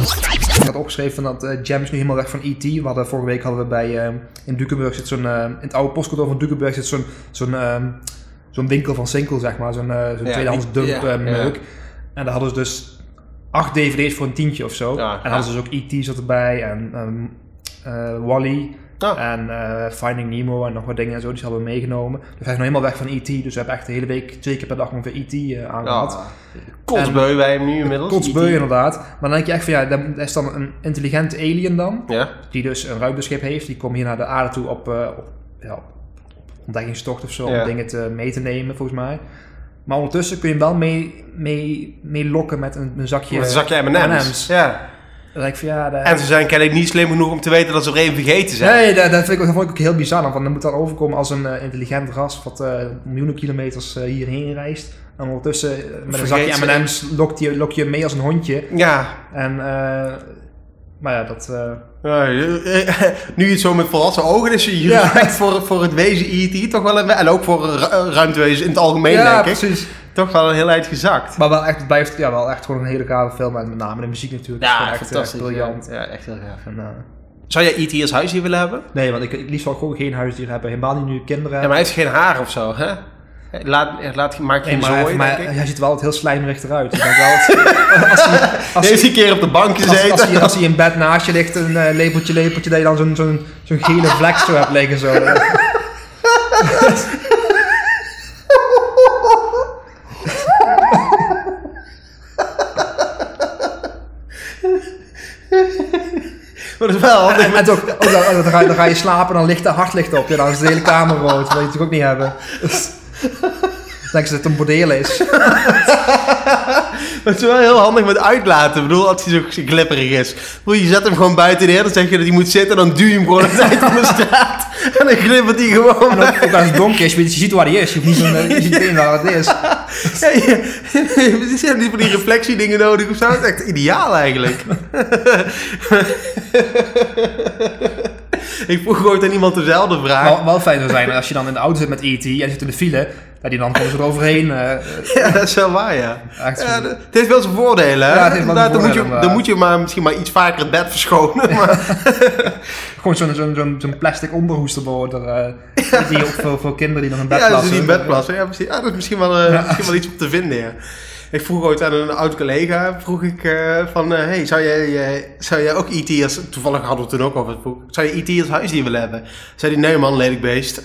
Ik had opgeschreven dat Jam is nu helemaal weg van E.T. We hadden, vorige week hadden we bij, in Dukenburg zit zo'n, in het oude postkantoor van Dukenburg zit zo'n winkel van Sinkel, zeg maar. Zo'n tweedehands dump meuk. En daar hadden ze dus 8 DVD's voor €10 of zo. Ja, en hadden ze dus ook E.T. zat erbij en Wally. Ja. En Finding Nemo en nog wat dingen en zo, die hadden we meegenomen. Dus hij is nog helemaal weg van E.T. Dus we hebben echt de hele week 2 keer per dag ongeveer E.T. aangehad. Ja. Kotsbeu wij hem nu inmiddels. Kotsbeu inderdaad. Maar dan denk je echt van ja, dat is dan een intelligente alien dan. Ja. Die dus een ruimteschip heeft. Die komt hier naar de aarde toe op ontdekkingstocht of zo. Ja. Om dingen mee te nemen volgens mij. Maar ondertussen kun je hem wel mee lokken met een zakje... Met een zakje M&M's. Ja. Van, ja, en ze zijn kennelijk niet slim genoeg om te weten dat ze er even vergeten zijn. Nee, dat vind ik ook heel bizar. Want dan moet dat overkomen als een intelligent ras wat miljoenen kilometers hierheen reist. En ondertussen met een zakje M&M's lok je mee als een hondje. Ja. En, maar ja, dat... Nu je het zo met volwassen ogen is, je respect voor het wezen E.T. toch wel een... En ook voor ruimtewezen in het algemeen, denk ik. Precies. Toch wel een heel eind gezakt. Maar wel echt, het blijft wel echt gewoon een hele gave film. En met name de muziek natuurlijk. Ja, fantastisch. Echt briljant. Ja, echt heel gaaf. En, zou jij E.T. als huisdier willen hebben? Nee, want ik liefst zou gewoon geen huisdier hebben. Helemaal niet nu kinderen hebben. Ja, maar hij heeft geen haar of zo, hè? Maak je zooi, denk ik. Hij ziet wel altijd heel slijmerig eruit. Dus als hij een keer op de bank gezeten. Als hij in bed naast je ligt, een lepeltje, dat je dan zo'n gele vlek zo hebt liggen. Zo. Maar dat is wel handig. En dan ga je slapen en dan ligt de hartlicht op. Ja, dan is de hele kamer rood. Dat wil je natuurlijk ook niet hebben. Denk ze dat het een bordeel is. Maar het is wel heel handig met uitlaten. Ik bedoel, als hij zo glipperig is. Je zet hem gewoon buiten neer, dan zeg je dat hij moet zitten. Dan duw je hem gewoon uit van de straat. En dan glippert hij gewoon. En ook als het donker is, je ziet waar hij is. Je ziet niet waar het is. Je hebt niet van die reflectiedingen nodig of zo. Dat is echt ideaal eigenlijk. Ik vroeg ooit aan iemand dezelfde vraag. Wel fijn zou zijn als je dan in de auto zit met E.T. en je zit in de file. Die dan komen ze eroverheen. Ja, dat is wel waar, ja. Ja, het heeft wel zijn voordelen, hè? Ja, dan moet je misschien maar iets vaker het bed verschonen. Maar. Gewoon zo'n plastic onderhoesterboter. Die ook voor kinderen die nog in bed plassen. Ja, dus die in bed plassen. Ja, precies. Ah, dat is misschien wel iets op te vinden, ja. Ik vroeg ooit aan een oud collega, hey, zou jij ook E.T. als, toevallig hadden we toen ook over het boek, zou je E.T. als huisdier willen hebben? Zei die, nee man, lelijk beest.